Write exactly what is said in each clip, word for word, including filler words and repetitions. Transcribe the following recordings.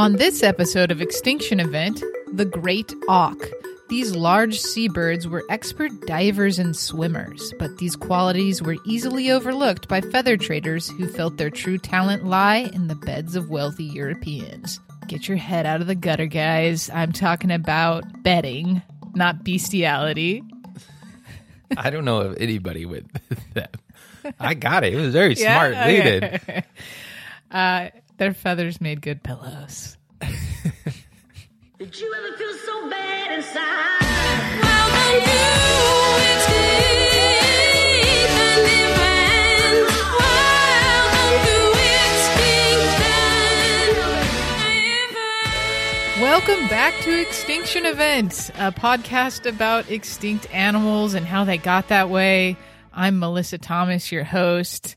On this episode of Extinction Event, the great auk. These large seabirds were expert divers and swimmers, but these qualities were easily overlooked by feather traders who felt their true talent lie in the beds of wealthy Europeans. Get your head out of the gutter, guys. I'm talking about bedding, not bestiality. I don't know of anybody with that. I got it. It was very yeah, smart okay. Leaded. Uh, their feathers made good pillows. Did you ever feel so bad inside? How can you escape an event? Welcome to Extinction Event. Welcome back to Extinction Event, a podcast about extinct animals and how they got that way. I'm Melissa Thomas, your host.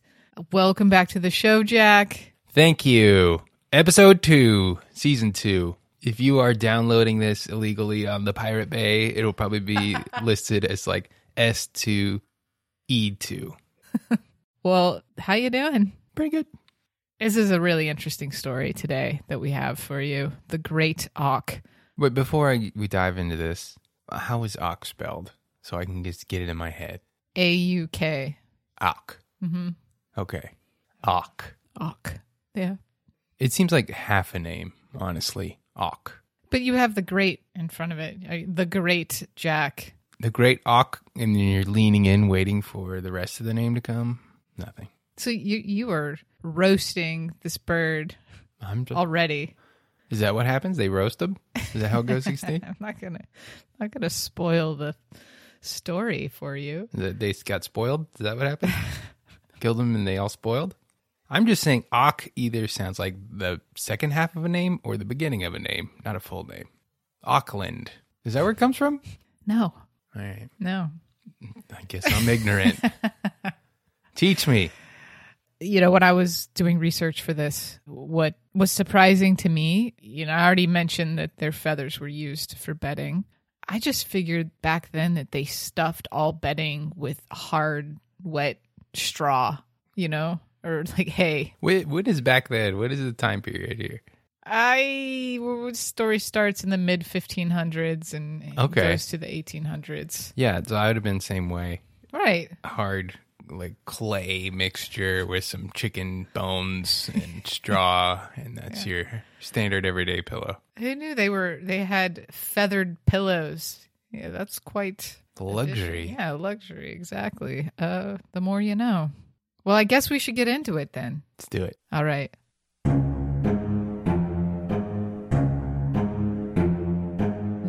Welcome back to the show, Jack. Thank you. Episode two, season two. If you are downloading this illegally on the Pirate Bay, it'll probably be listed as like S two E two. Well, how you doing? Pretty good. This is a really interesting story today that we have for you. The Great Auk. But before I, we dive into this, how is auk spelled? So I can just get it in my head. A U K. Auk. Mm-hmm. Okay. Auk. Auk. Yeah. It seems like half a name, honestly. Auk. But you have the great in front of it. The great Jack. The great auk, and you're leaning in, waiting for the rest of the name to come. Nothing. So you you are roasting this bird I'm just, already. Is that what happens? They roast them? Is that how it goes, sixteen? I'm not gonna not gonna spoil the story for you. The, they got spoiled? Is that what happened? Killed them and they all spoiled? I'm just saying auk either sounds like the second half of a name or the beginning of a name, not a full name. Auckland. Is that where it comes from? No. All right. No. I guess I'm ignorant. Teach me. You know, when I was doing research for this, what was surprising to me, you know, I already mentioned that their feathers were used for bedding. I just figured back then that they stuffed all bedding with hard, wet straw, you know? Or like, hey. Wait, what is back then? What is the time period here? I, the story starts in the mid fifteen hundreds and okay. goes to the eighteen hundreds. Yeah, so I would have been the same way. Right. Hard, like, clay mixture with some chicken bones and straw, and that's yeah. your standard everyday pillow. Who knew they were, they had feathered pillows? Yeah, that's quite... Luxury. Addition. Yeah, luxury, exactly. Uh, the more you know. Well, I guess we should get into it then. Let's do it. All right.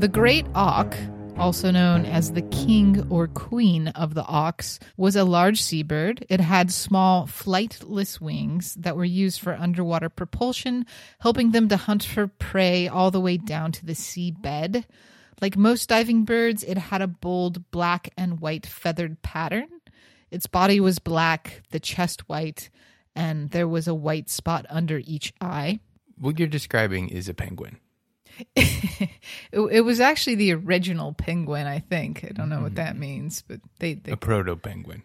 The Great Auk, also known as the king or queen of the auks, was a large seabird. It had small flightless wings that were used for underwater propulsion, helping them to hunt for prey all the way down to the seabed. Like most diving birds, it had a bold black and white feathered pattern. Its body was black, the chest white, and there was a white spot under each eye. What you're describing is a penguin. it, it was actually the original penguin, I think. I don't know mm-hmm. what that means, but they... they a proto-penguin.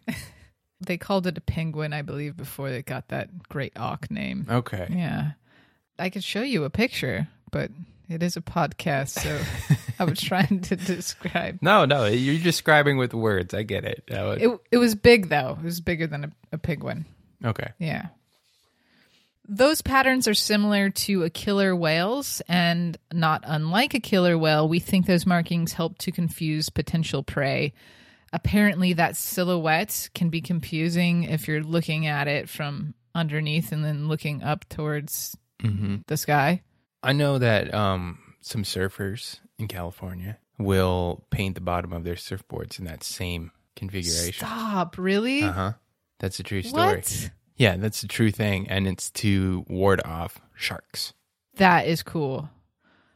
They called it a penguin, I believe, before they got that great auk name. Okay. Yeah. I could show you a picture, but it is a podcast, so... I was trying to describe. No, no, you're describing with words. I get it. I would... It it was big, though. It was bigger than a, a penguin. Okay. Yeah. Those patterns are similar to a killer whale's, and not unlike a killer whale, we think those markings help to confuse potential prey. Apparently, that silhouette can be confusing if you're looking at it from underneath and then looking up towards mm-hmm. the sky. I know that um, some surfers... in California, will paint the bottom of their surfboards in that same configuration. Stop, really? Uh-huh. That's a true story. What? Yeah, that's a true thing, and it's to ward off sharks. That is cool.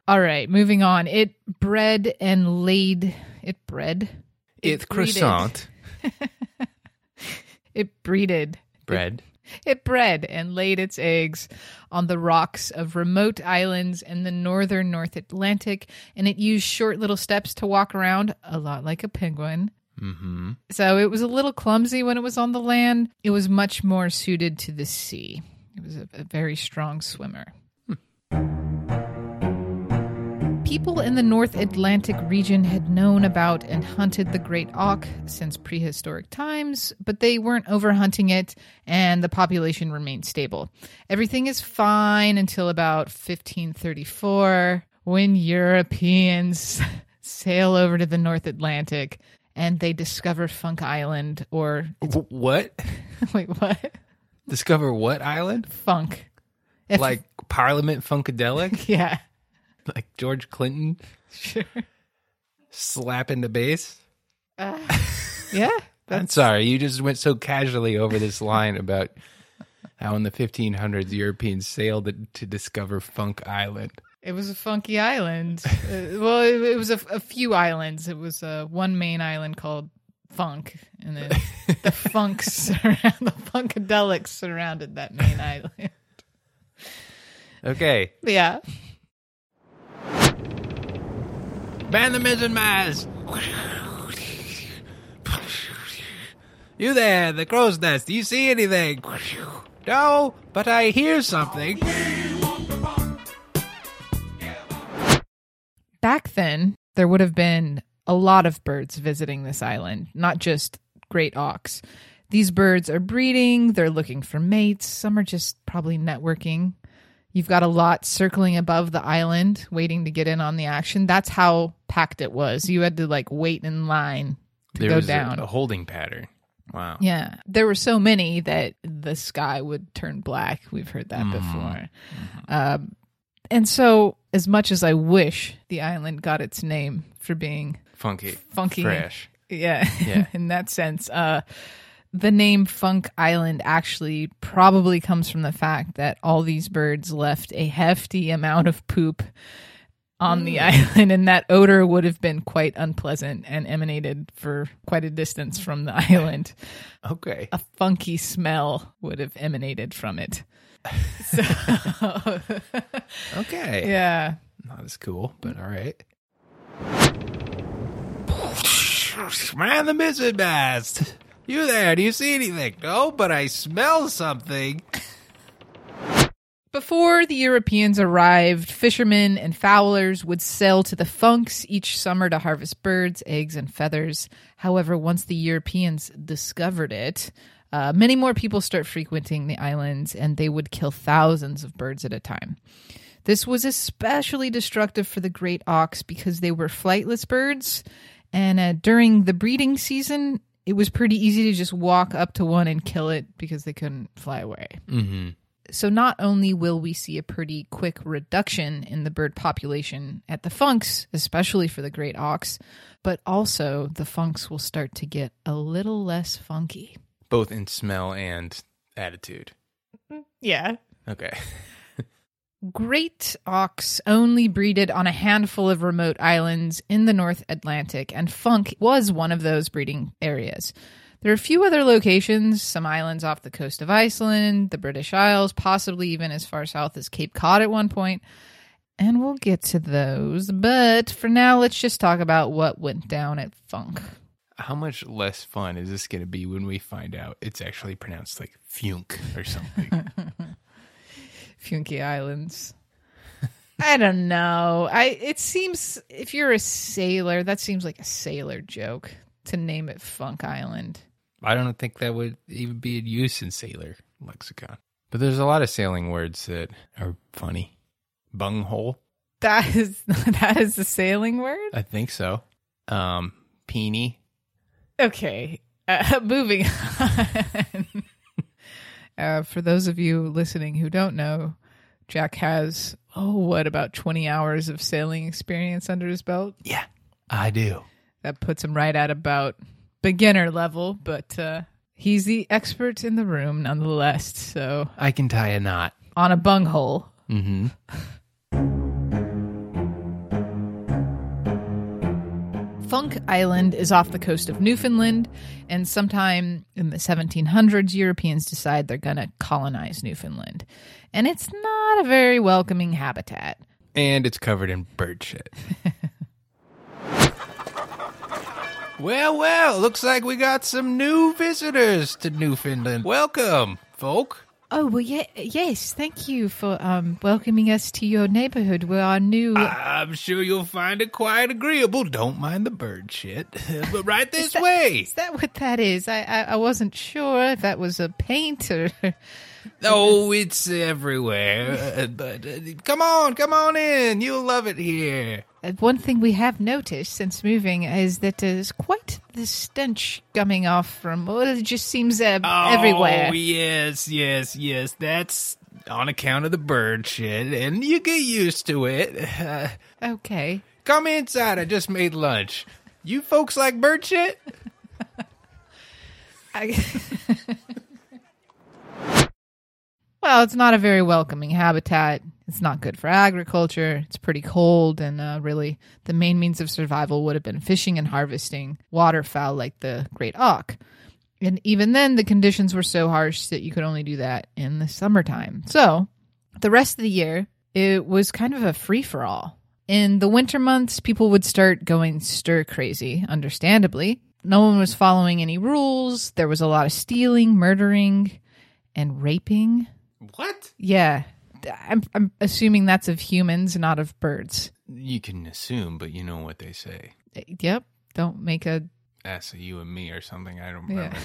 All right, moving on. It bred and laid... It bred? It, it croissant. It breeded. Bred. It, it bred and laid its eggs on the rocks of remote islands in the northern North Atlantic, and it used short little steps to walk around, a lot like a penguin. Mm-hmm. So it was a little clumsy when it was on the land. It was much more suited to the sea. It was a, a very strong swimmer. Hmm. people in the North Atlantic region had known about and hunted the great auk since prehistoric times, but they weren't overhunting it, and the population remained stable. Everything is fine until about fifteen thirty-four, when Europeans sail over to the North Atlantic, and they discover Funk Island, or... What? Wait, what? Discover what island? Funk. If... Like Parliament Funkadelic? Yeah. Like George Clinton? Sure. Slapping the bass? Uh, yeah. That's... I'm sorry, you just went so casually over this line about how in the fifteen hundreds, Europeans sailed to discover Funk Island. It was a funky island. uh, well, it, it was a, a few islands. It was uh, one main island called Funk, and then the funks around the Funkadelics surrounded that main island. Okay. Yeah. Ban the mizzen mast. You there, the crow's nest. Do you see anything? No, but I hear something. Back then, there would have been a lot of birds visiting this island, not just great auks. These birds are breeding, they're looking for mates, some are just probably networking. You've got a lot circling above the island, waiting to get in on the action. That's how packed it was. You had to, like, wait in line to there go was down. A, a holding pattern. Wow. Yeah. There were so many that the sky would turn black. We've heard that mm. before. Mm. Um, and so... As much as I wish the island got its name for being funky, funky, fresh, yeah, yeah. in that sense, uh, the name Funk Island actually probably comes from the fact that all these birds left a hefty amount of poop on mm. the island, and that odor would have been quite unpleasant and emanated for quite a distance from the island. Okay, a funky smell would have emanated from it. So, okay. Yeah. Not as cool, but all right. Man, the mizzen mast. You there? Do you see anything? No, but I smell something. Before the Europeans arrived, fishermen and fowlers would sail to the funks each summer to harvest birds, eggs, and feathers. However, once the Europeans discovered it, Uh, many more people start frequenting the islands, and they would kill thousands of birds at a time. This was especially destructive for the great auks because they were flightless birds, and uh, during the breeding season, it was pretty easy to just walk up to one and kill it because they couldn't fly away. Mm-hmm. So not only will we see a pretty quick reduction in the bird population at the funks, especially for the great auks, but also the funks will start to get a little less funky. Both in smell and attitude. Yeah. Okay. Great auks only breeded on a handful of remote islands in the North Atlantic, and Funk was one of those breeding areas. There are a few other locations, some islands off the coast of Iceland, the British Isles, possibly even as far south as Cape Cod at one point, and we'll get to those. But for now, let's just talk about what went down at Funk. How much less fun is this going to be when we find out it's actually pronounced like Funk or something? Funky Islands. I don't know. I It seems, if you're a sailor, that seems like a sailor joke to name it Funk Island. I don't think that would even be in use in sailor lexicon. But there's a lot of sailing words that are funny. Bunghole. That is, that is the sailing word? I think so. Um, peenie. Okay, uh, moving on. uh, for those of you listening who don't know, Jack has, oh, what, about twenty hours of sailing experience under his belt? Yeah, I do. That puts him right at about beginner level, but uh, he's the expert in the room nonetheless, so... I can tie a knot. On a bunghole. Mm-hmm. Funk Island is off the coast of Newfoundland, and sometime in the seventeen hundreds, Europeans decide they're going to colonize Newfoundland. And it's not a very welcoming habitat. And it's covered in bird shit. Well, well, looks like we got some new visitors to Newfoundland. Welcome, folk. Oh, well, yeah, yes. Thank you for um, welcoming us to your neighborhood where our new... I'm sure you'll find it quite agreeable. Don't mind the bird shit. But right this is that, way. Is that what that is? I, I, I wasn't sure if that was a painter. Oh, it's everywhere. Uh, but uh, come on, come on in. You'll love it here. Uh, one thing we have noticed since moving is that there's quite... the stench coming off from, well, it just seems uh, oh, everywhere. Oh, yes, yes, yes. That's on account of the bird shit, and you get used to it. Uh, okay. Come inside. I just made lunch. You folks like bird shit? I... Well, it's not a very welcoming habitat. It's not good for agriculture. It's pretty cold, and uh, really the main means of survival would have been fishing and harvesting waterfowl like the great auk. And even then, the conditions were so harsh that you could only do that in the summertime. So the rest of the year, it was kind of a free-for-all. In the winter months, people would start going stir-crazy, understandably. No one was following any rules. There was a lot of stealing, murdering, and raping. What? Yeah. I'm, I'm assuming that's of humans, not of birds. You can assume, but you know what they say. Yep. Don't make a... ass of you and me or something. I don't remember. Yeah.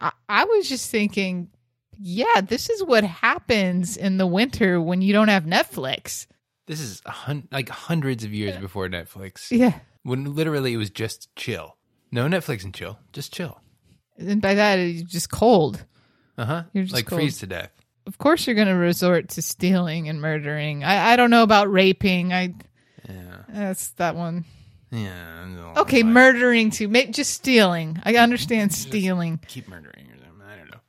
I, I was just thinking, yeah, this is what happens in the winter when you don't have Netflix. This is hun- like hundreds of years yeah. before Netflix. Yeah. When literally it was just chill. No Netflix and chill. Just chill. And by that, it's just cold. Uh-huh. You're just like cold. Freeze to death. Of course you're going to resort to stealing and murdering. I, I don't know about raping. I yeah. That's that one. Yeah. Okay, murdering too. Maybe just stealing. I understand stealing. Just keep murdering or something. I don't know.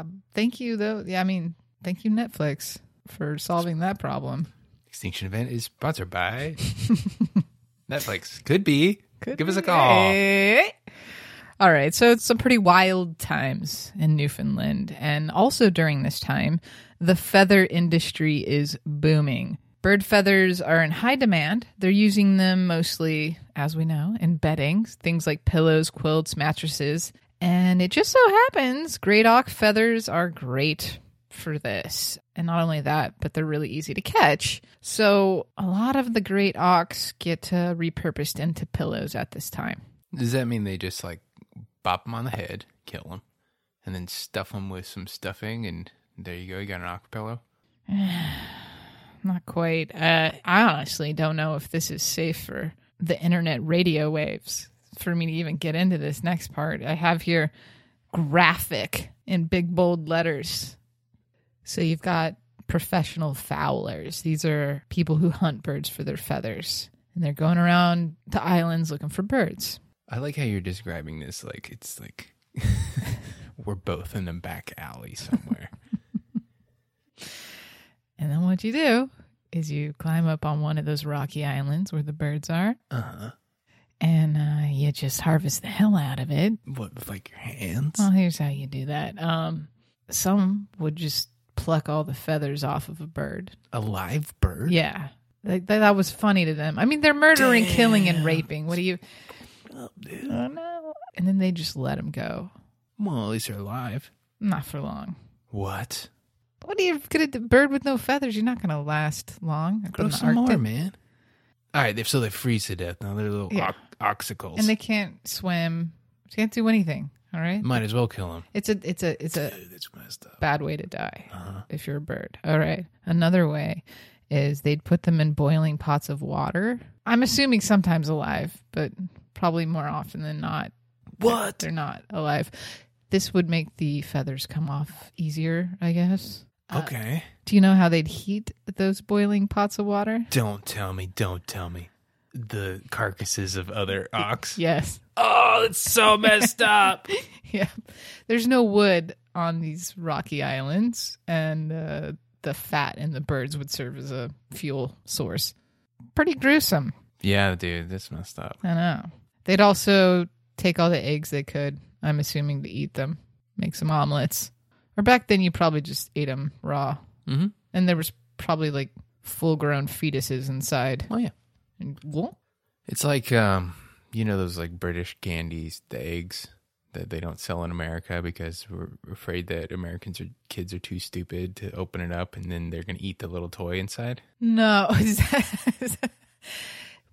Uh, thank you, though. Yeah, I mean, thank you, Netflix, for solving that problem. Extinction Event is sponsored by Netflix. Could be. Could Give be. us a call. All right, so it's some pretty wild times in Newfoundland. And also during this time, the feather industry is booming. Bird feathers are in high demand. They're using them mostly, as we know, in bedding, things like pillows, quilts, mattresses. And it just so happens great auk feathers are great for this. And not only that, but they're really easy to catch. So a lot of the great auks get uh, repurposed into pillows at this time. Does that mean they just like bop them on the head, kill them, and then stuff them with some stuffing, and there you go, you got an auk pillow? Not quite. Uh, I honestly don't know if this is safe for the internet radio waves for me to even get into this next part. I have here graphic in big bold letters. So you've got professional fowlers. These are people who hunt birds for their feathers, and they're going around the islands looking for birds. I like how you're describing this. Like, it's like we're both in a back alley somewhere. And then what you do is you climb up on one of those rocky islands where the birds are. Uh-huh. And uh, you just harvest the hell out of it. What, with like your hands? Well, here's how you do that. Um, some would just pluck all the feathers off of a bird. A live bird? Yeah. Like, that was funny to them. I mean, they're murdering, Damn. killing, and raping. What do you... Up, dude. Oh, no. And then they just let him go. Well, at least they're alive. Not for long. What? What are you going to do? Bird with no feathers, you're not going to last long. Grow some more, man. All right, so they freeze to death. Now they're little yeah. oxicles. And they can't swim. They can't do anything, all right? Might as well kill them. It's a, it's a, it's a dude, it's messed up. Bad way to die uh-huh. if you're a bird. All right, another way is they'd put them in boiling pots of water. I'm assuming sometimes alive, but... probably more often than not. What? They're not alive. This would make the feathers come off easier, I guess. Okay. Uh, do you know how they'd heat those boiling pots of water? Don't tell me. Don't tell me. The carcasses of other auks? Yes. Oh, it's so messed up. Yeah. There's no wood on these rocky islands, and uh, the fat in the birds would serve as a fuel source. Pretty gruesome. Yeah, dude. That's messed up. I know. They'd also take all the eggs they could, I'm assuming, to eat them, make some omelets. Or back then, you probably just ate them raw. Mm-hmm. And there was probably, like, full-grown fetuses inside. Oh, yeah. And, what? It's like, um, you know those, like, British candies, the eggs? that they don't sell in America because we're afraid that Americans or kids are too stupid to open it up and then they're going to eat the little toy inside? No. Is that, is that,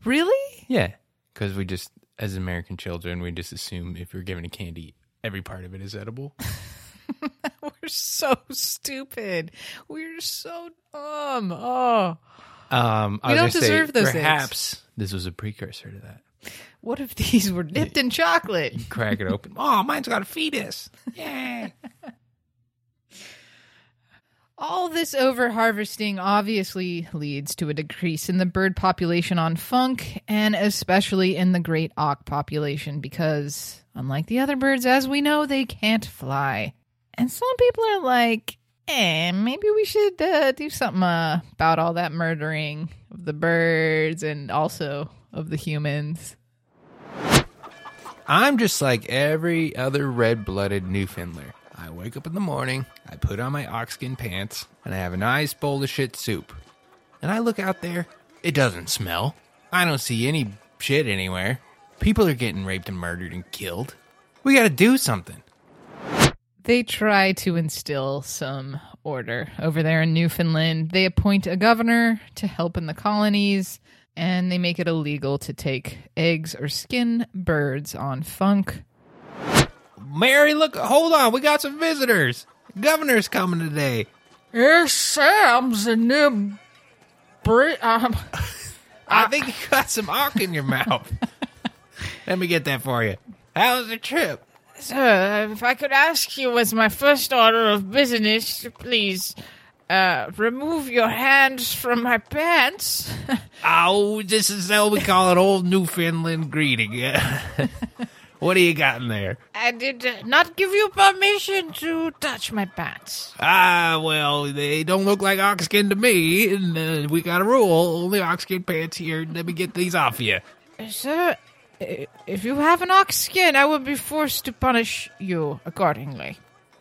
really? Yeah. Because we just, as American children, we just assume if you're given a candy, every part of it is edible. We're so stupid. We're so dumb. Oh. Um, I we was don't deserve say, those perhaps things. This was a precursor to that. What if these were dipped in chocolate? You crack it open. Oh, mine's got a fetus. Yay. All this over-harvesting obviously leads to a decrease in the bird population on Funk, and especially in the great auk population, because unlike the other birds, as we know, they can't fly. And some people are like, eh, maybe we should uh, do something uh, about all that murdering of the birds and also of the humans. I'm just like every other red-blooded Newfoundlander. I wake up in the morning, I put on my oxskin pants, and I have a nice bowl of shit soup. And I look out there, it doesn't smell. I don't see any shit anywhere. People are getting raped and murdered and killed. We gotta do something. They try to instill some order over there in Newfoundland. They appoint a governor to help in the colonies, and they make it illegal to take eggs or skin birds on Funk. Mary, look, hold on, we got some visitors. The governor's coming today. Here's Sam's a new... Bri- um, I think you got some auk in your mouth. Let me get that for you. How was the trip? Sir, if I could ask you as my first order of business to please uh, remove your hands from my pants. Oh, this is how we call it old Newfoundland greeting. What do you got in there? I did not give you permission to touch my pants. Ah, well, they don't look like oxskin to me, and uh, we got a rule. Only oxskin pants here. Let me get these off you. Sir... If you have an ox skin, I will be forced to punish you accordingly.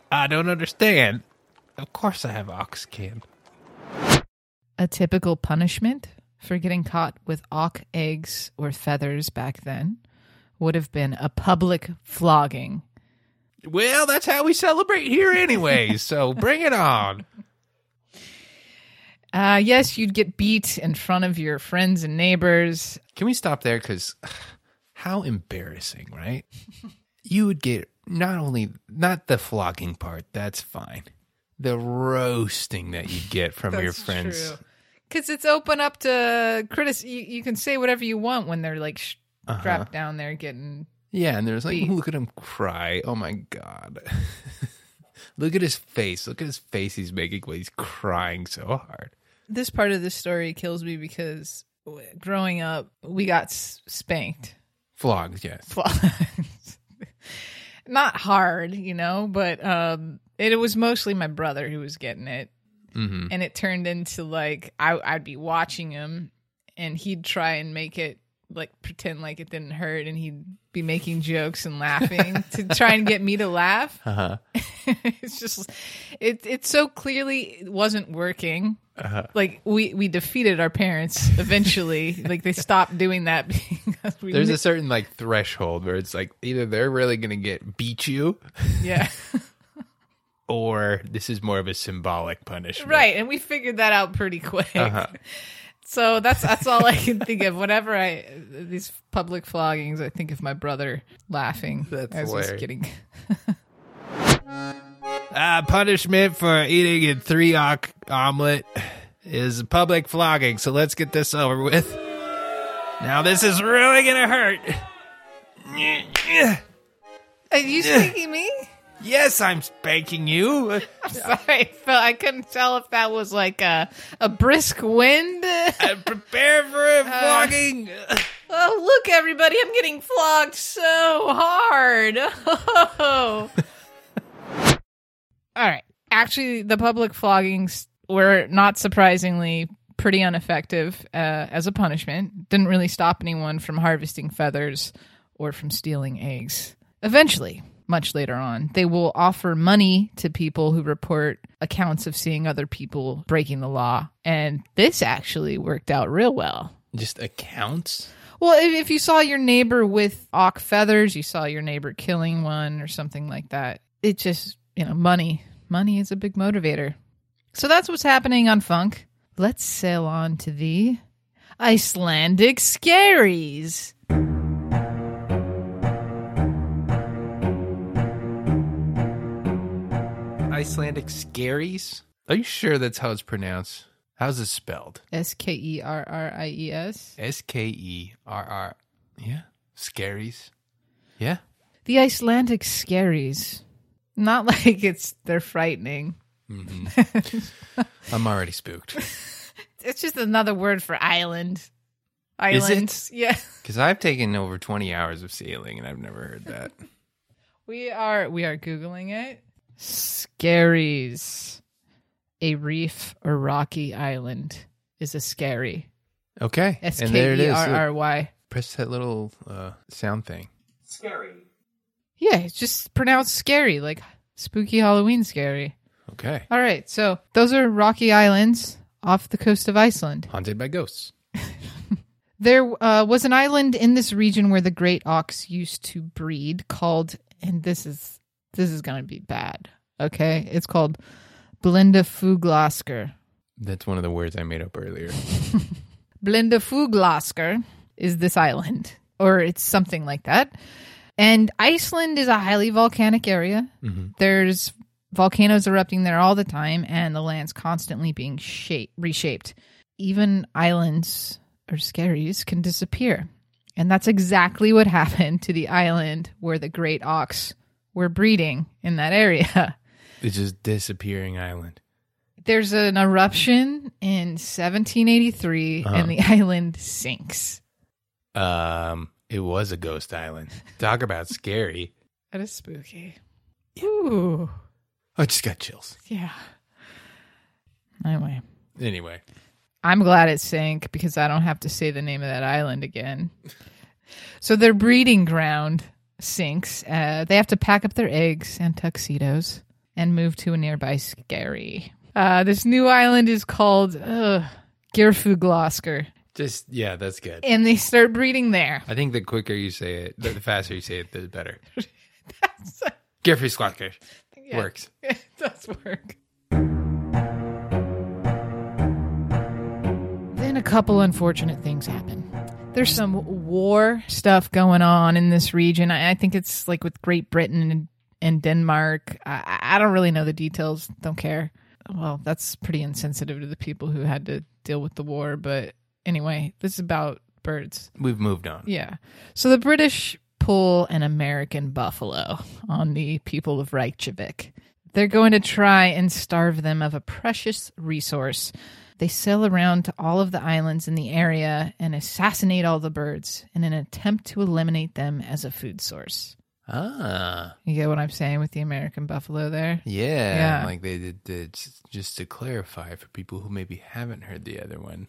I don't understand. Of course I have ox skin. A typical punishment for getting caught with auk eggs or feathers back then would have been a public flogging. Well, that's how we celebrate here anyway, so bring it on. Uh, yes, you'd get beat in front of your friends and neighbors. Can we stop there? Because... How embarrassing, right? You would get not only, not the flogging part, that's fine. The roasting that you get from your friends. Because it's open up to criticism. You, you can say whatever you want when they're like strapped uh-huh. down there getting. Yeah, and there's like, beat. Look at him cry. Oh my God. Look at his face. Look at his face he's making when he's crying so hard. This part of the story kills me because growing up, we got spanked. Flogged, yes. Flogged. Not hard, you know, but um, it, it was mostly my brother who was getting it. Mm-hmm. And it turned into, like, I, I'd be watching him, and he'd try and make it, like, pretend like it didn't hurt, and he'd be making jokes and laughing to try and get me to laugh. Uh-huh. It's just, it, it so clearly wasn't working. Uh-huh. Like, we, we defeated our parents eventually. Like, they stopped doing that because we... There's knew- a certain, like, threshold where it's, like, either they're really going to get beat you. Yeah. Or this is more of a symbolic punishment. Right, and we figured that out pretty quick. Uh-huh. So that's that's all I can think of. Whenever I... These public floggings, I think of my brother laughing. That's as hilarious. He's getting... Uh, punishment for eating a three auk omelet is public flogging, so let's get this over with. Now this is really gonna hurt. Are you spanking me? Yes, I'm spanking you. I'm sorry, Phil. I couldn't tell if that was like a, a brisk wind. I prepare for a flogging. Uh, oh, look, everybody, I'm getting flogged so hard. Oh. All right. Actually, the public floggings were not surprisingly pretty ineffective uh, as a punishment. Didn't really stop anyone from harvesting feathers or from stealing eggs. Eventually, much later on, they will offer money to people who report accounts of seeing other people breaking the law. And this actually worked out real well. Just accounts? Well, if, if you saw your neighbor with auk feathers, you saw your neighbor killing one or something like that. It's just, you know, money. Money is a big motivator. So that's what's happening on Funk. Let's sail on to the Icelandic skerries. Icelandic skerries? Are you sure that's how it's pronounced? How's it spelled? S K E R R I E S. S K E R R. Yeah. Skerries. Yeah. The Icelandic skerries. Not like it's they're frightening. Mm-hmm. I'm already spooked. It's just another word for island. Islands. Is it? Yeah. Because I've taken over twenty hours of sailing and I've never heard that. we are we are Googling it. Skerries. A reef or rocky island is a skerry. Okay. S K E R R Y. Press that little uh, sound thing. Scary. Yeah, it's just pronounced scary, like spooky Halloween scary. Okay. All right, so those are rocky islands off the coast of Iceland. Haunted by ghosts. There uh, was an island in this region where the great auks used to breed called, and this is this is going to be bad, okay? It's called Blinda Fuglasker. That's one of the words I made up earlier. Blinda Fuglasker is this island, or it's something like that. And Iceland is a highly volcanic area. Mm-hmm. There's volcanoes erupting there all the time, and the land's constantly being shape- reshaped. Even islands or skerries can disappear. And that's exactly what happened to the island where the great auks were breeding in that area. It's just disappearing island. There's an eruption in seventeen eighty-three, uh-huh. and the island sinks. Um, it was a ghost island. Talk about scary. That is spooky. Yeah. Ooh. I just got chills. Yeah. Anyway. Anyway. I'm glad it sank because I don't have to say the name of that island again. So their breeding ground sinks. Uh, they have to pack up their eggs and tuxedos and move to a nearby skerry. Uh, this new island is called uh, Geirfuglasker. Just, yeah, that's good. And they start breeding there. I think the quicker you say it, the faster you say it, the better. That's... Geirfuglasker. Yeah, works. It does work. Then a couple unfortunate things happen. There's some war stuff going on in this region. I, I think it's like with Great Britain and and Denmark. I, I don't really know the details. Don't care. Well, that's pretty insensitive to the people who had to deal with the war. But anyway, this is about birds. We've moved on. Yeah. So the British pull an American buffalo on the people of Reykjavik. They're going to try and starve them of a precious resource. They sail around to all of the islands in the area and assassinate all the birds in an attempt to eliminate them as a food source. Ah. You get what I'm saying with the American buffalo there? Yeah. yeah. Like they did, did, just to clarify for people who maybe haven't heard the other one.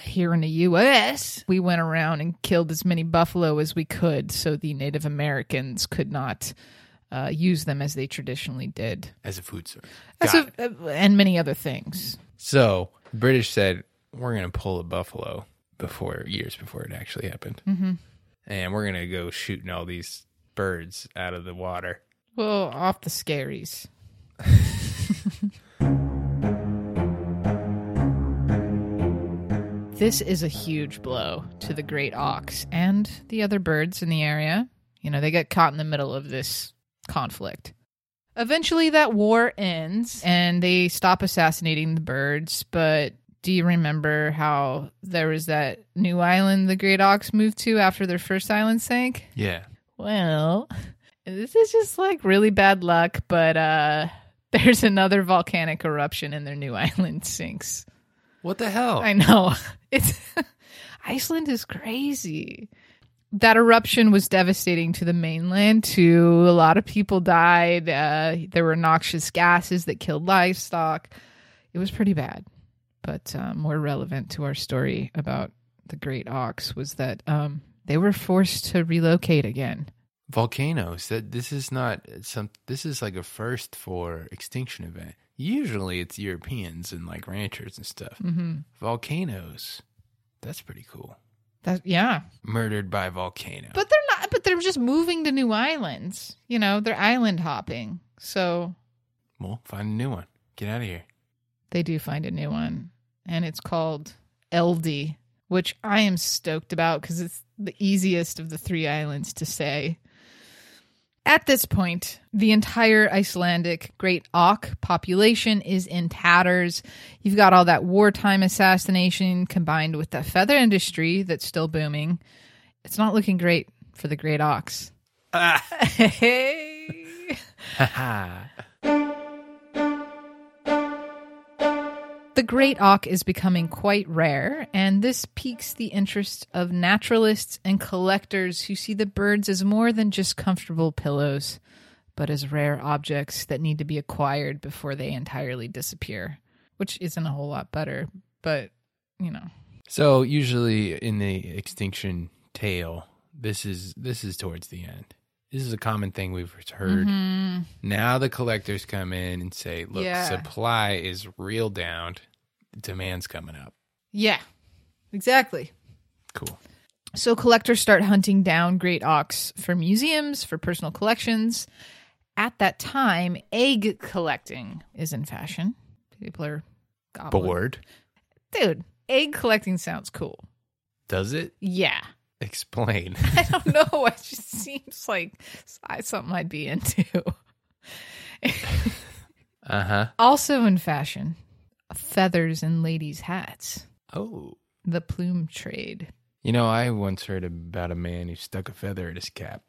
Here in the U S, we went around and killed as many buffalo as we could so the Native Americans could not uh, use them as they traditionally did. As a food source. As a, and many other things. So the British said, we're going to pull a buffalo before years before it actually happened. Mm-hmm. And we're going to go shooting all these birds out of the water. Well, off the skerries. This is a huge blow to the great auks and the other birds in the area. You know, they get caught in the middle of this conflict. Eventually that war ends and they stop assassinating the birds, but do you remember how there was that new island the great auks moved to after their first island sank? Yeah. Well, this is just like really bad luck, but uh, there's another volcanic eruption and their new island sinks. What the hell? I know. It's Iceland is crazy. That eruption was devastating to the mainland, too. A lot of people died. Uh, there were noxious gases that killed livestock. It was pretty bad. But uh, more relevant to our story about the great auks was that... Um, They were forced to relocate again. Volcanoes. That this is not some. This is like a first for Extinction Event. Usually, it's Europeans and like ranchers and stuff. Mm-hmm. Volcanoes. That's pretty cool. That, yeah. Murdered by volcano. But they're not, but they're just moving to new islands. You know, they're island hopping. So. Well, find a new one. Get out of here. They do find a new one. And it's called Eldey, which I am stoked about because it's the easiest of the three islands to say. At this point, the entire Icelandic great auk population is in tatters. You've got all that wartime assassination combined with the feather industry that's still booming. It's not looking great for the great auks. Ah. Hey. The great auk is becoming quite rare, and this piques the interest of naturalists and collectors who see the birds as more than just comfortable pillows, but as rare objects that need to be acquired before they entirely disappear, which isn't a whole lot better, but, you know. So usually in the extinction tale, this is this is towards the end. This is a common thing we've heard. Mm-hmm. Now the collectors come in and say, look, yeah. Supply is real down. Demand's coming up. Yeah, exactly. Cool. So collectors start hunting down great auks for museums, for personal collections. At that time, egg collecting is in fashion. People are gobbling. Bored. Dude, egg collecting sounds cool. Does it? Yeah. Explain. I don't know. It just seems like something I'd be into. Uh-huh. Also in fashion, feathers in ladies' hats. Oh. The plume trade. You know, I once heard about a man who stuck a feather in his cap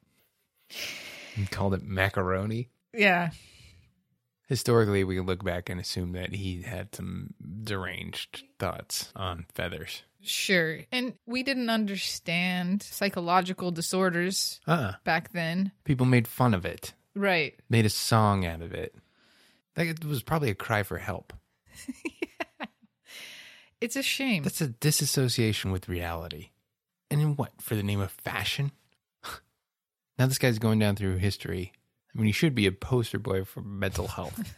and called it macaroni. Yeah. Historically, we can look back and assume that he had some deranged thoughts on feathers. Sure. And we didn't understand psychological disorders uh-uh. back then. People made fun of it. Right. Made a song out of it. Like, it was probably a cry for help. Yeah. It's a shame. That's a disassociation with reality. And in what? For the name of fashion? Now this guy's going down through history. I mean, he should be a poster boy for mental health.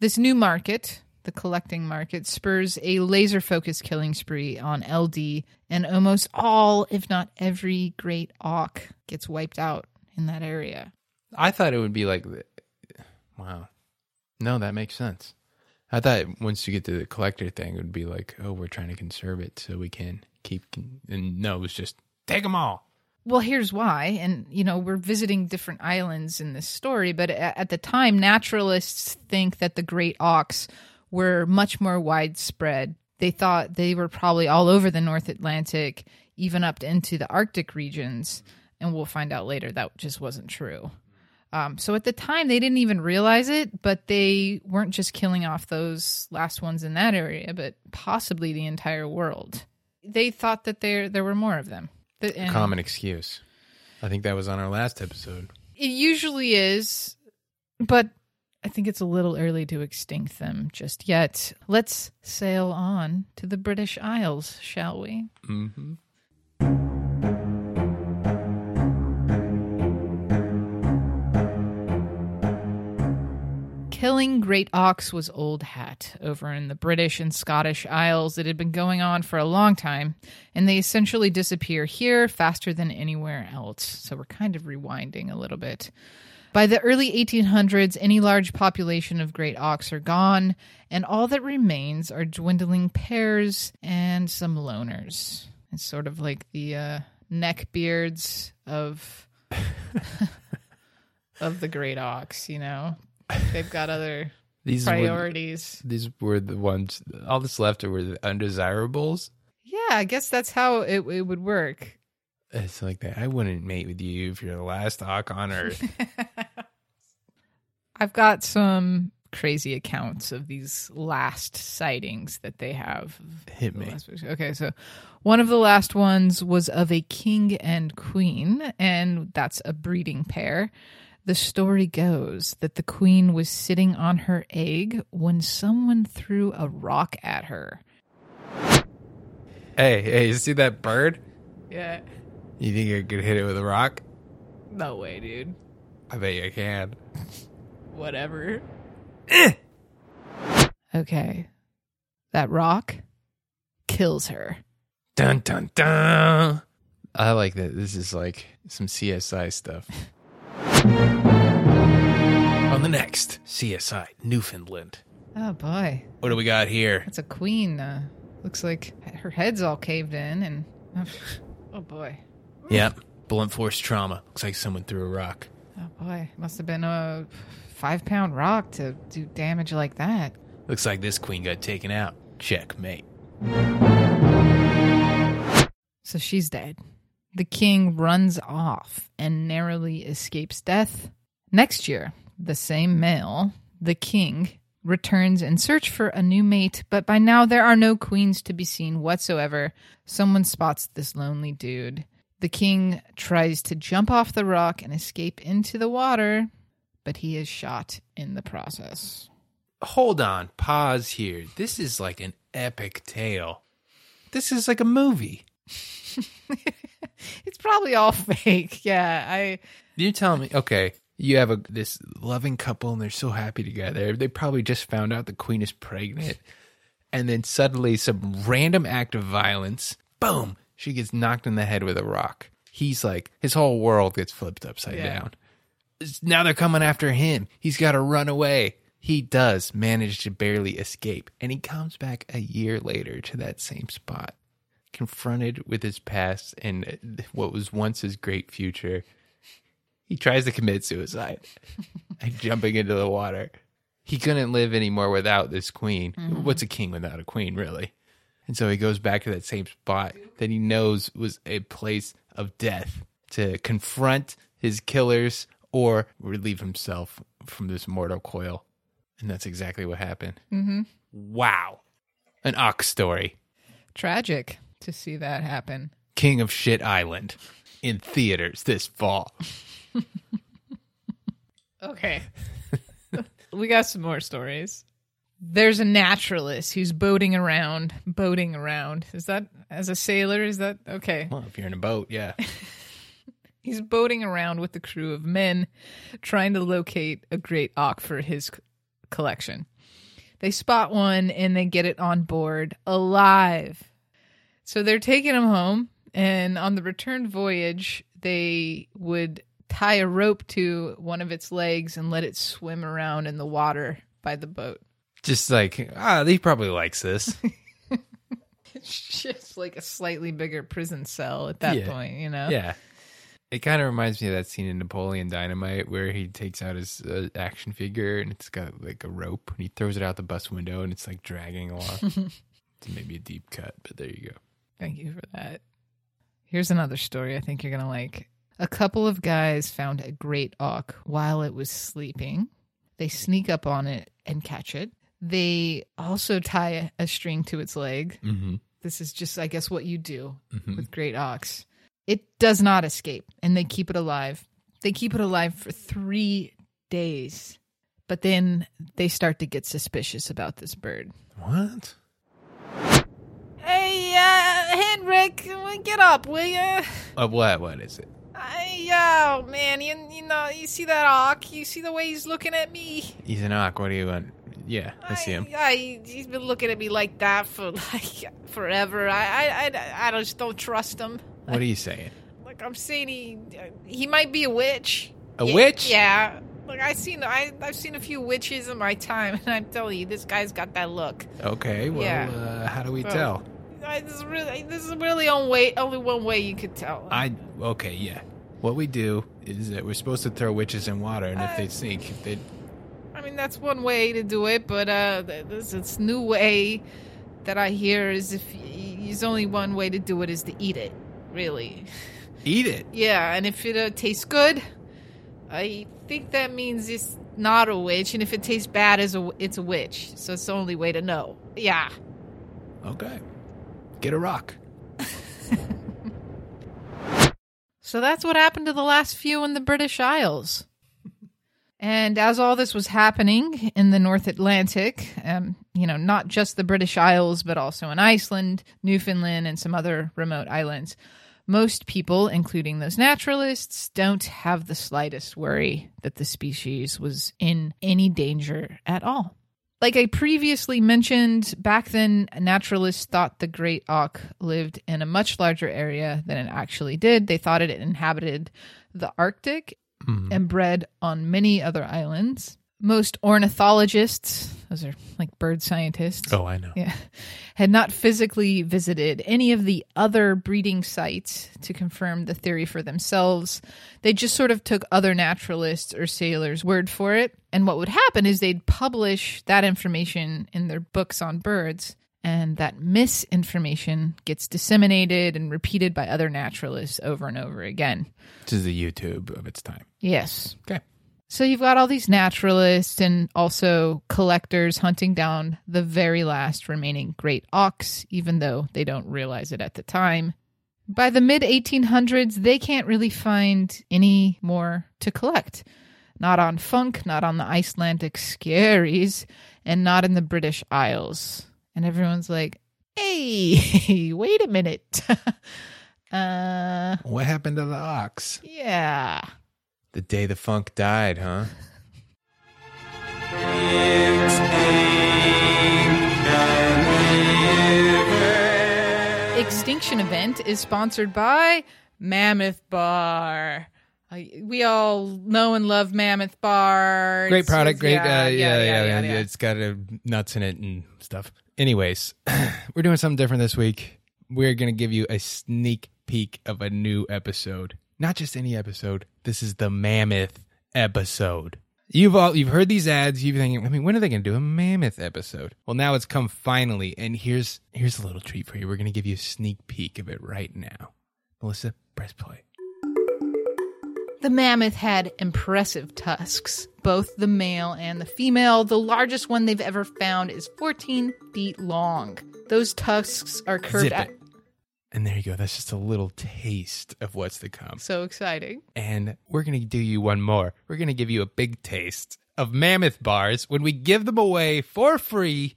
This new market... The collecting market spurs a laser-focused killing spree on L D, and almost all, if not every, great auk gets wiped out in that area. I thought it would be like, wow. No, that makes sense. I thought once you get to the collector thing, it would be like, oh, we're trying to conserve it so we can keep, con- and no, it was just, take them all. Well, here's why, and, you know, we're visiting different islands in this story, but at the time, naturalists think that the great auks were much more widespread. They thought they were probably all over the North Atlantic, even up into the Arctic regions, and we'll find out later that just wasn't true. Um, so at the time, they didn't even realize it, but they weren't just killing off those last ones in that area, but possibly the entire world. They thought that there there were more of them. The, and common excuse. I think that was on our last episode. It usually is, but... I think it's a little early to extinct them just yet. Let's sail on to the British Isles, shall we? Mm-hmm. Killing great auks was old hat over in the British and Scottish Isles. It had been going on for a long time, and they essentially disappear here faster than anywhere else. So we're kind of rewinding a little bit. By the early eighteen hundreds, any large population of great auks are gone, and all that remains are dwindling pairs and some loners. It's sort of like the uh, neckbeards of of the great auks, you know? They've got other these priorities. Were, these were the ones, all that's left were the undesirables? Yeah, I guess that's how it, it would work. It's like that. I wouldn't mate with you if you're the last auk on Earth. I've got some crazy accounts of these last sightings that they have. Hit me. Okay, so one of the last ones was of a king and queen, and that's a breeding pair. The story goes that the queen was sitting on her egg when someone threw a rock at her. Hey, hey, you see that bird? Yeah. You think I could hit it with a rock? No way, dude. I bet you can. Whatever. Okay. That rock kills her. Dun, dun, dun. I like that. This is like some C S I stuff. On the next C S I, Newfoundland. Oh, boy. What do we got here? That's a queen. Uh, looks like her head's all caved in. And oh, boy. Yep. Blunt force trauma. Looks like someone threw a rock. Oh, boy. Must have been a five-pound rock to do damage like that. Looks like this queen got taken out. Checkmate. So she's dead. The king runs off and narrowly escapes death. Next year, the same male, the king, returns in search for a new mate, but by now there are no queens to be seen whatsoever. Someone spots this lonely dude. The king tries to jump off the rock and escape into the water, but he is shot in the process. Hold on, pause here. This is like an epic tale. This is like a movie. It's probably all fake. Yeah, I. You tell me. Okay, you have a this loving couple, and they're so happy together. They probably just found out the queen is pregnant, and then suddenly, some random act of violence. Boom! She gets knocked in the head with a rock. He's like, his whole world gets flipped upside yeah. down. Now they're coming after him. He's got to run away. He does manage to barely escape, and he comes back a year later to that same spot. Confronted with his past and what was once his great future, he tries to commit suicide by jumping into the water. He couldn't live anymore without this queen. Mm-hmm. What's a king without a queen, really? And so he goes back to that same spot that he knows was a place of death to confront his killers or relieve himself from this mortal coil. And that's exactly what happened. Mm-hmm. Wow. An ox story. Tragic to see that happen. King of Shit Island in theaters this fall. Okay. We got some more stories. There's a naturalist who's boating around, boating around. Is that, as a sailor, is that okay? Well, if you're in a boat, yeah. He's boating around with a crew of men trying to locate a great auk for his c- collection. They spot one and they get it on board alive. So they're taking him home, and on the return voyage, they would tie a rope to one of its legs and let it swim around in the water by the boat. Just like, ah, he probably likes this. It's just like a slightly bigger prison cell at that yeah. point, you know? Yeah. It kind of reminds me of that scene in Napoleon Dynamite where he takes out his uh, action figure and it's got like a rope and he throws it out the bus window and it's like dragging along. It's maybe a deep cut, but there you go. Thank you for that. Here's another story I think you're going to like. A couple of guys found a great auk while it was sleeping. They sneak up on it and catch it. They also tie a string to its leg. Mm-hmm. This is just, I guess, what you do mm-hmm. with great auks. It does not escape, and they keep it alive. They keep it alive for three days, but then they start to get suspicious about this bird. What? Hey, uh, Henrik, get up, will you? Uh, what? What is it? I, oh, man, you, you know, you see that auk? You see the way he's looking at me? He's an auk. What do you want? Yeah, I, I see him. I, he's been looking at me like that for like forever. I, I, I, I just don't trust him. What are you saying? Like, I'm saying he he might be a witch. A yeah, witch? Yeah. Like I've seen I I've seen a few witches in my time, and I'm telling you, this guy's got that look. Okay. Well, yeah. uh, how do we well, tell? I, this is really this is really only way, only one way you could tell. I okay yeah. What we do is that we're supposed to throw witches in water, and uh, if they sink, if they. I mean, that's one way to do it, but uh, this this new way that I hear is if there's only one way to do it is to eat it. Really. Eat it? Yeah, and if it uh, tastes good, I think that means it's not a witch, and if it tastes bad, it's a, it's a witch, so it's the only way to know. Yeah. Okay. Get a rock. So that's what happened to the last few in the British Isles. And as all this was happening in the North Atlantic, um, you know, not just the British Isles, but also in Iceland, Newfoundland, and some other remote islands, most people, including those naturalists, don't have the slightest worry that the species was in any danger at all. Like I previously mentioned, back then, naturalists thought the great auk lived in a much larger area than it actually did. They thought it inhabited the Arctic mm. and bred on many other islands. Most ornithologists, those are like bird scientists. Oh, I know. Yeah, had not physically visited any of the other breeding sites to confirm the theory for themselves. They just sort of took other naturalists or sailors' word for it. And what would happen is they'd publish that information in their books on birds, and that misinformation gets disseminated and repeated by other naturalists over and over again. This is the YouTube of its time. Yes. Okay. So you've got all these naturalists and also collectors hunting down the very last remaining great auks, even though they don't realize it at the time. By the mid eighteen hundreds, they can't really find any more to collect. Not on Funk, not on the Icelandic skerries, and not in the British Isles. And everyone's like, hey, wait a minute. uh, what happened to the auks? Yeah. The day the funk died, huh? Extinction Event is sponsored by Mammoth Bar. Uh, we all know and love Mammoth Bar. Great product, great. Yeah, uh, yeah, yeah, yeah, yeah, yeah, yeah. It's got uh, nuts in it and stuff. Anyways, we're doing something different this week. We're going to give you a sneak peek of a new episode. Not just any episode. This is the Mammoth episode. You've all you've heard these ads. You've been thinking, I mean, when are they going to do a Mammoth episode? Well, now it's come finally, and here's here's a little treat for you. We're going to give you a sneak peek of it right now. Melissa, press play. The mammoth had impressive tusks, both the male and the female. The largest one they've ever found is fourteen feet long. Those tusks are curved out. And there you go. That's just a little taste of what's to come. So exciting. And we're going to do you one more. We're going to give you a big taste of Mammoth Bars when we give them away for free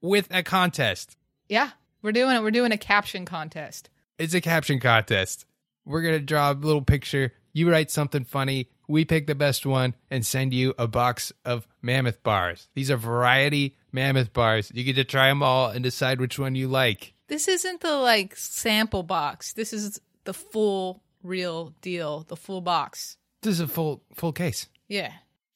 with a contest. Yeah, we're doing it. We're doing a caption contest. It's a caption contest. We're going to draw a little picture. You write something funny. We pick the best one and send you a box of Mammoth Bars. These are variety Mammoth Bars. You get to try them all and decide which one you like. This isn't the, like, sample box. This is the full, real deal, the full box. This is a full full case. Yeah.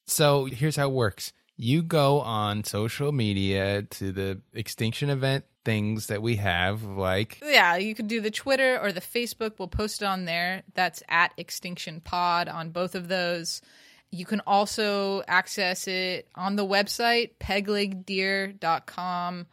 So here's how it works. You go on social media to the Extinction Event things that we have, like... Yeah, you could do the Twitter or the Facebook. We'll post it on there. That's at Extinction Pod on both of those. You can also access it on the website, pegleg deer dot com.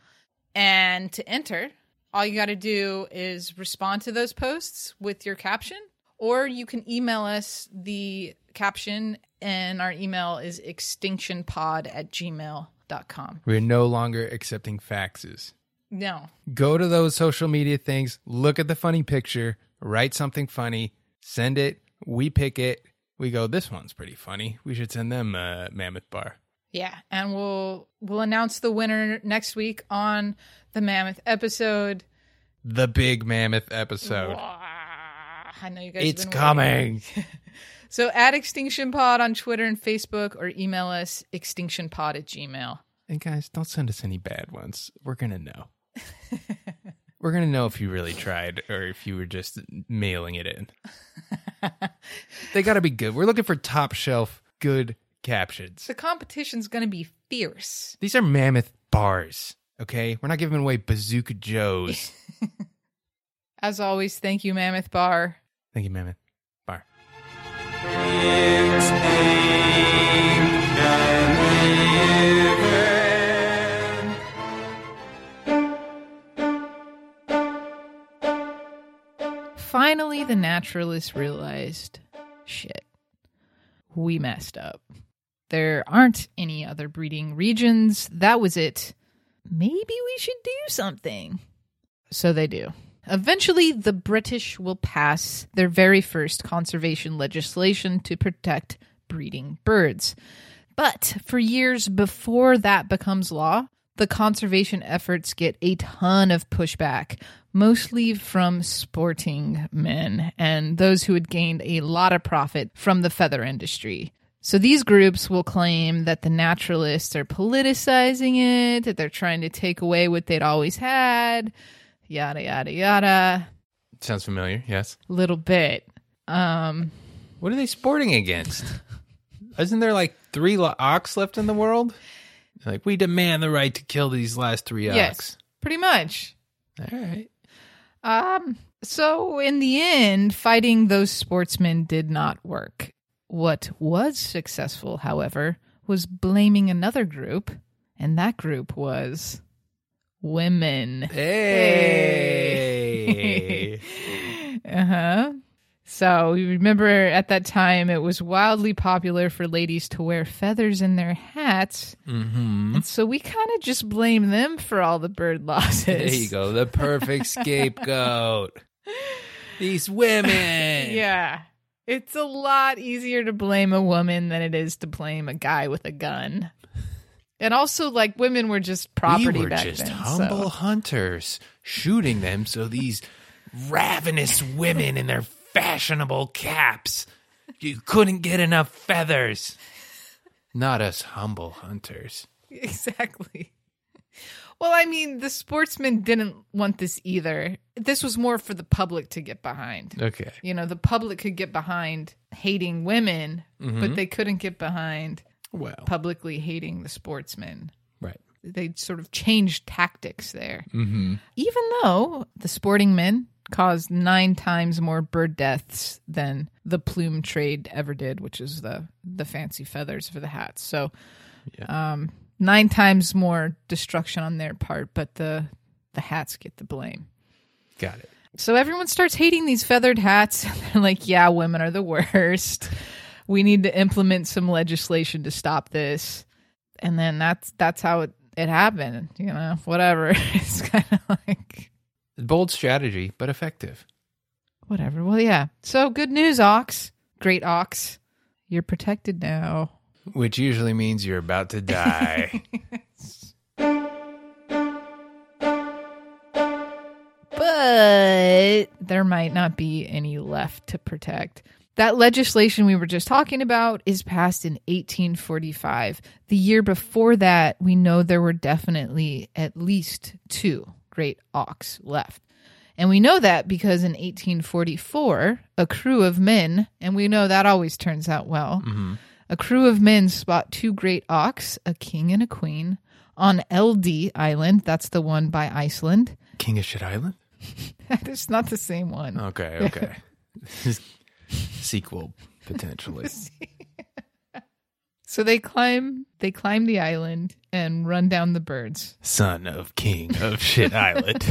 And to enter... all you got to do is respond to those posts with your caption, or you can email us the caption, and our email is extinction pod at gmail dot com. We're no longer accepting faxes. No. Go to those social media things, look at the funny picture, write something funny, send it, we pick it, we go, this one's pretty funny, we should send them a Mammoth Bar. Yeah, and we'll we'll announce the winner next week on the Mammoth episode. The big Mammoth episode. Wah. I know you guys It's have been coming. So at Extinction Pod on Twitter and Facebook, or email us extinction pod at gmail. And guys, don't send us any bad ones. We're going to know. We're going to know if you really tried or if you were just mailing it in. They got to be good. We're looking for top shelf good captions. The competition's going to be fierce. These are Mammoth Bars, okay? We're not giving away Bazooka Joes. As always, thank you, Mammoth Bar. Thank you, Mammoth Bar. Finally, the naturalists realized, shit, we messed up. There aren't any other breeding regions. That was it. Maybe we should do something. So they do. Eventually, the British will pass their very first conservation legislation to protect breeding birds. But for years before that becomes law, the conservation efforts get a ton of pushback, mostly from sporting men and those who had gained a lot of profit from the feather industry. So these groups will claim that the naturalists are politicizing it, that they're trying to take away what they'd always had, yada, yada, yada. Sounds familiar, yes. A little bit. Um, what are they sporting against? Isn't there like three lo- ox left in the world? Like, we demand the right to kill these last three yes, ox. Yes, pretty much. All right. Um. So in the end, fighting those sportsmen did not work. What was successful, however, was blaming another group, and that group was women. Hey! hey. uh-huh. So you remember at that time, it was wildly popular for ladies to wear feathers in their hats. Mm-hmm. And so we kind of just blame them for all the bird losses. There you go. The perfect scapegoat. These women. Yeah. It's a lot easier to blame a woman than it is to blame a guy with a gun. And also, like, women were just property we were back just then. Humble so. Hunters shooting them so these ravenous women in their fashionable caps, you couldn't get enough feathers. Not us humble hunters. Exactly. Well, I mean, the sportsmen didn't want this either. This was more for the public to get behind. Okay. You know, the public could get behind hating women, mm-hmm. but they couldn't get behind well. publicly hating the sportsmen. Right. They sort of changed tactics there. Mm-hmm. Even though the sporting men caused nine times more bird deaths than the plume trade ever did, which is the, the fancy feathers for the hats. So, yeah. um... Nine times more destruction on their part, but the the hats get the blame. Got it. So everyone starts hating these feathered hats. They're like, yeah, women are the worst. We need to implement some legislation to stop this. And then that's that's how it, it happened. You know, whatever. It's kind of like... bold strategy, but effective. Whatever. Well, yeah. So good news, ox. Great ox. You're protected now. Which usually means you're about to die. But there might not be any left to protect. That legislation we were just talking about is passed in eighteen forty-five. The year before that, we know there were definitely at least two great auks left. And we know that because in eighteen forty-four, a crew of men, and we know that always turns out well, mm-hmm. a crew of men spot two great auks, a king and a queen, on Eldey Island. That's the one by Iceland. King of Shit Island? It's not the same one. Okay, okay. Sequel, potentially. So they climb they climb the island and run down the birds. Son of King of Shit Island.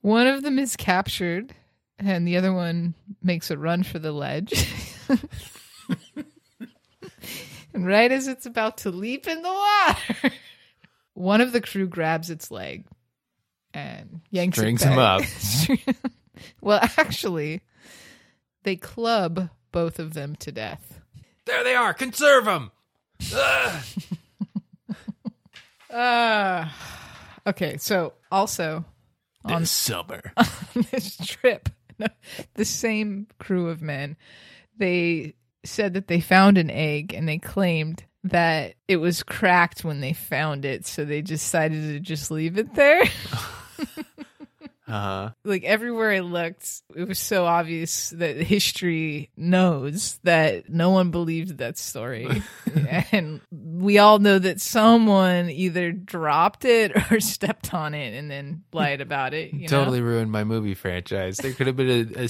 One of them is captured, and the other one makes a run for the ledge. And right as it's about to leap in the water, one of the crew grabs its leg and yanks Strings it back. him up. Well, actually, they club both of them to death. There they are. Conserve them. uh, okay, so also this on, summer. on this trip, the same crew of men, they... said that they found an egg and they claimed that it was cracked when they found it, so they decided to just leave it there. uh-huh. Like everywhere I looked, it was so obvious that history knows that no one believed that story. And we all know that someone either dropped it or stepped on it and then lied about it. You totally know? Ruined my movie franchise. There could have been a, a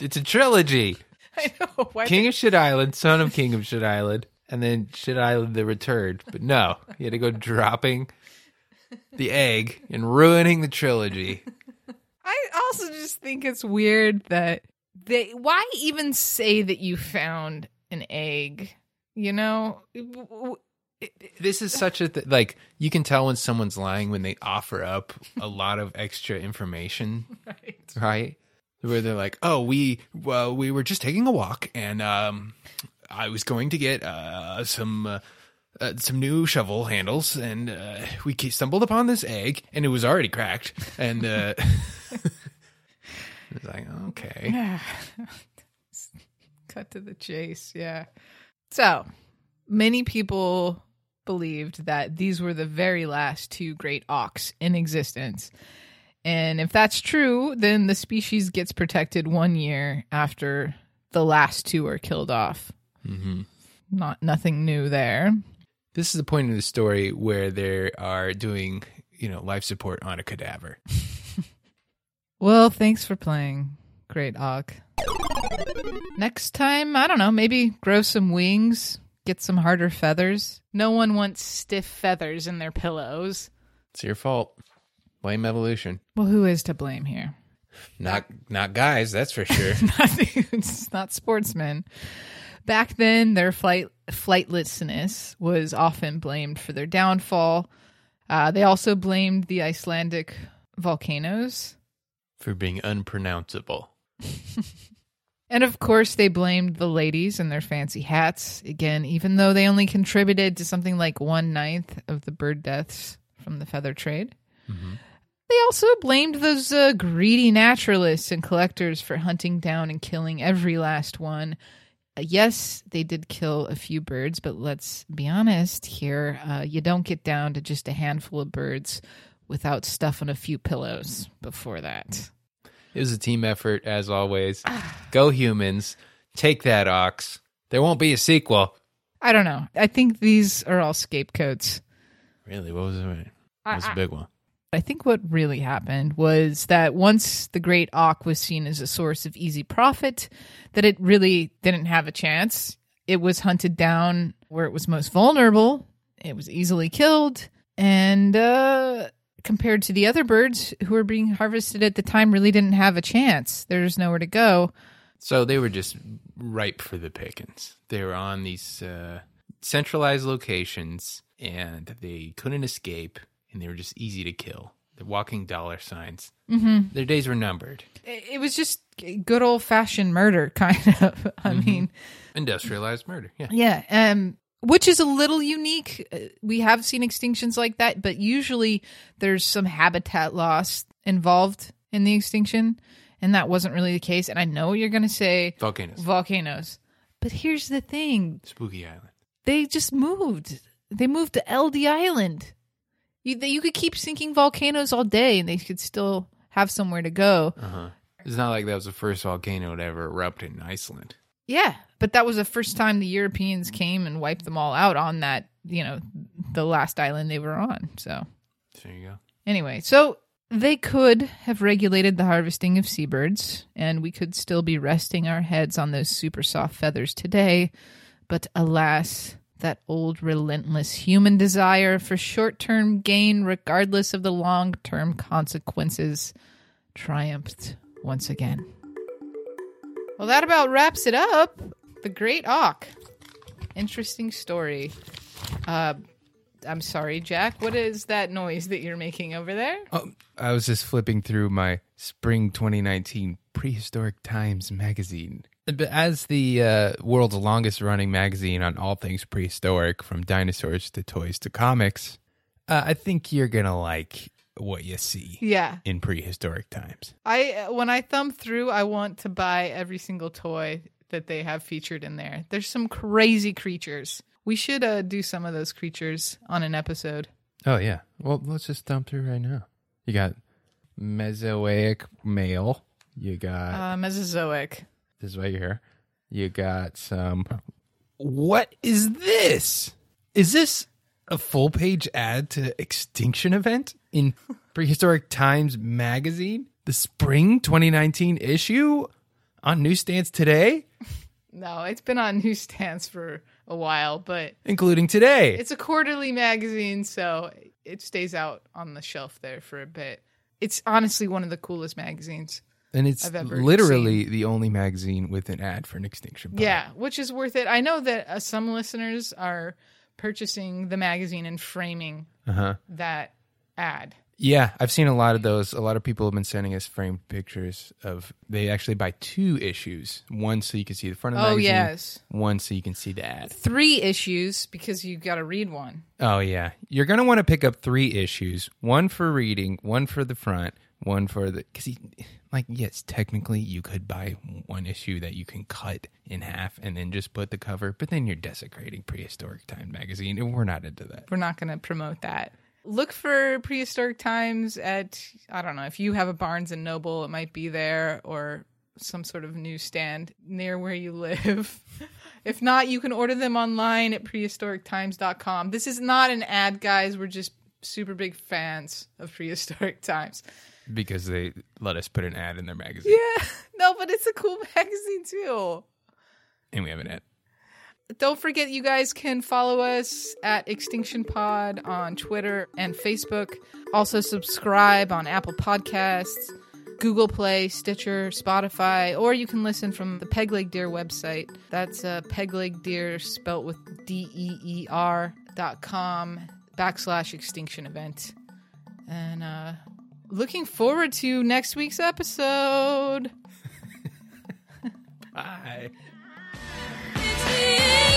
it's a trilogy. I know. Why King they... of Shit Island, son of King of Shit Island, and then Shit Island the Returned. But no, you had to go dropping the egg and ruining the trilogy. I also just think it's weird that they... Why even say that you found an egg? You know? This is such a... Th- like, you can tell when someone's lying when they offer up a lot of extra information. Right? Right? Where they're like, oh, we well, we were just taking a walk, and um, I was going to get uh, some uh, uh, some new shovel handles, and uh, we stumbled upon this egg, and it was already cracked. And uh, it's like, okay. Cut to the chase, yeah. So many people believed that these were the very last two great auks in existence. And if that's true, then the species gets protected one year after the last two are killed off. Mm-hmm. Not nothing new there. This is the point of the story where they are doing, you know, life support on a cadaver. Well, thanks for playing, Great Auk. Next time, I don't know, maybe grow some wings, get some harder feathers. No one wants stiff feathers in their pillows. It's your fault. Blame evolution. Well, who is to blame here? Not not guys, that's for sure. Not dudes, not sportsmen. Back then, their flight flightlessness was often blamed for their downfall. Uh, they also blamed the Icelandic volcanoes. For being unpronounceable. And of course, they blamed the ladies and their fancy hats. Again, even though they only contributed to something like one-ninth of the bird deaths from the feather trade. Mm-hmm. They also blamed those uh, greedy naturalists and collectors for hunting down and killing every last one. Uh, yes, they did kill a few birds, but let's be honest here. Uh, you don't get down to just a handful of birds without stuffing a few pillows before that. It was a team effort, as always. Go humans. Take that, ox. There won't be a sequel. I don't know. I think these are all scapegoats. Really? What was it? What was the big one? I think what really happened was that once the great auk was seen as a source of easy profit, that it really didn't have a chance. It was hunted down where it was most vulnerable. It was easily killed. And uh, compared to the other birds who were being harvested at the time, really didn't have a chance. There's nowhere to go. So they were just ripe for the pickings. They were on these uh, centralized locations, and they couldn't escape. And they were just easy to kill. They're walking dollar signs. Mm-hmm. Their days were numbered. It was just good old-fashioned murder, kind of. I mm-hmm. mean... Industrialized murder, yeah. Yeah, um, which is a little unique. We have seen extinctions like that, but usually there's some habitat loss involved in the extinction, and that wasn't really the case. And I know you're going to say... Volcanoes. Volcanoes. But here's the thing. Spooky Island. They just moved. They moved to Eldey Island. You, you could keep sinking volcanoes all day, and they could still have somewhere to go. Uh-huh. It's not like that was the first volcano to ever erupt in Iceland. Yeah, but that was the first time the Europeans came and wiped them all out on that, you know, the last island they were on. So there you go. Anyway, so they could have regulated the harvesting of seabirds, and we could still be resting our heads on those super soft feathers today. But alas... that old relentless human desire for short-term gain, regardless of the long-term consequences, triumphed once again. Well, that about wraps it up. The Great Auk. Interesting story. Uh, I'm sorry, Jack. What is that noise that you're making over there? Oh, I was just flipping through my spring twenty nineteen Prehistoric Times magazine. As the uh, world's longest-running magazine on all things prehistoric, from dinosaurs to toys to comics, uh, I think you're going to like what you see yeah. in Prehistoric Times. I When I thumb through, I want to buy every single toy that they have featured in there. There's some crazy creatures. We should uh, do some of those creatures on an episode. Oh, yeah. Well, let's just thumb through right now. You got Mesozoic male. You got... Uh, Mesozoic. This is why you're here. You got some... What is this? Is this a full-page ad to Extinction Event in Prehistoric Times magazine? The spring twenty nineteen issue on newsstands today? No, it's been on newsstands for a while, but... Including today. It's a quarterly magazine, so it stays out on the shelf there for a bit. It's honestly one of the coolest magazines. And it's literally seen. The only magazine with an ad for an extinction pod. Yeah, which is worth it. I know that uh, some listeners are purchasing the magazine and framing uh-huh. that ad. Yeah, I've seen a lot of those. A lot of people have been sending us framed pictures of, they actually buy two issues. One so you can see the front of the oh, magazine. Oh, yes. One so you can see the ad. Three issues because you got to read one. Oh, yeah. You're going to want to pick up three issues. One for reading, one for the front, one for the... Because, like, yes, technically you could buy one issue that you can cut in half and then just put the cover, but then you're desecrating Prehistoric Time magazine, and we're not into that. We're not going to promote that. Look for Prehistoric Times at, I don't know, if you have a Barnes and Noble, it might be there, or some sort of newsstand near where you live. If not, you can order them online at prehistoric times dot com. This is not an ad, guys. We're just super big fans of Prehistoric Times. Because they let us put an ad in their magazine. Yeah. No, but it's a cool magazine, too. And we have an ad. Don't forget, you guys can follow us at Extinction Pod on Twitter and Facebook. Also subscribe on Apple Podcasts, Google Play, Stitcher, Spotify, or you can listen from the Pegleg Deer website. That's uh, Pegleg Deer spelt with D E E R dot com backslash Extinction Event. And uh, looking forward to next week's episode. Bye. Even if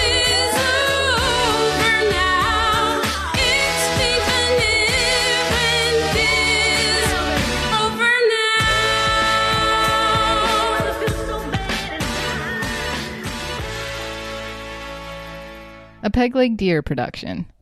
it's over now, it's even if it's over now. A Pegleg Deer production.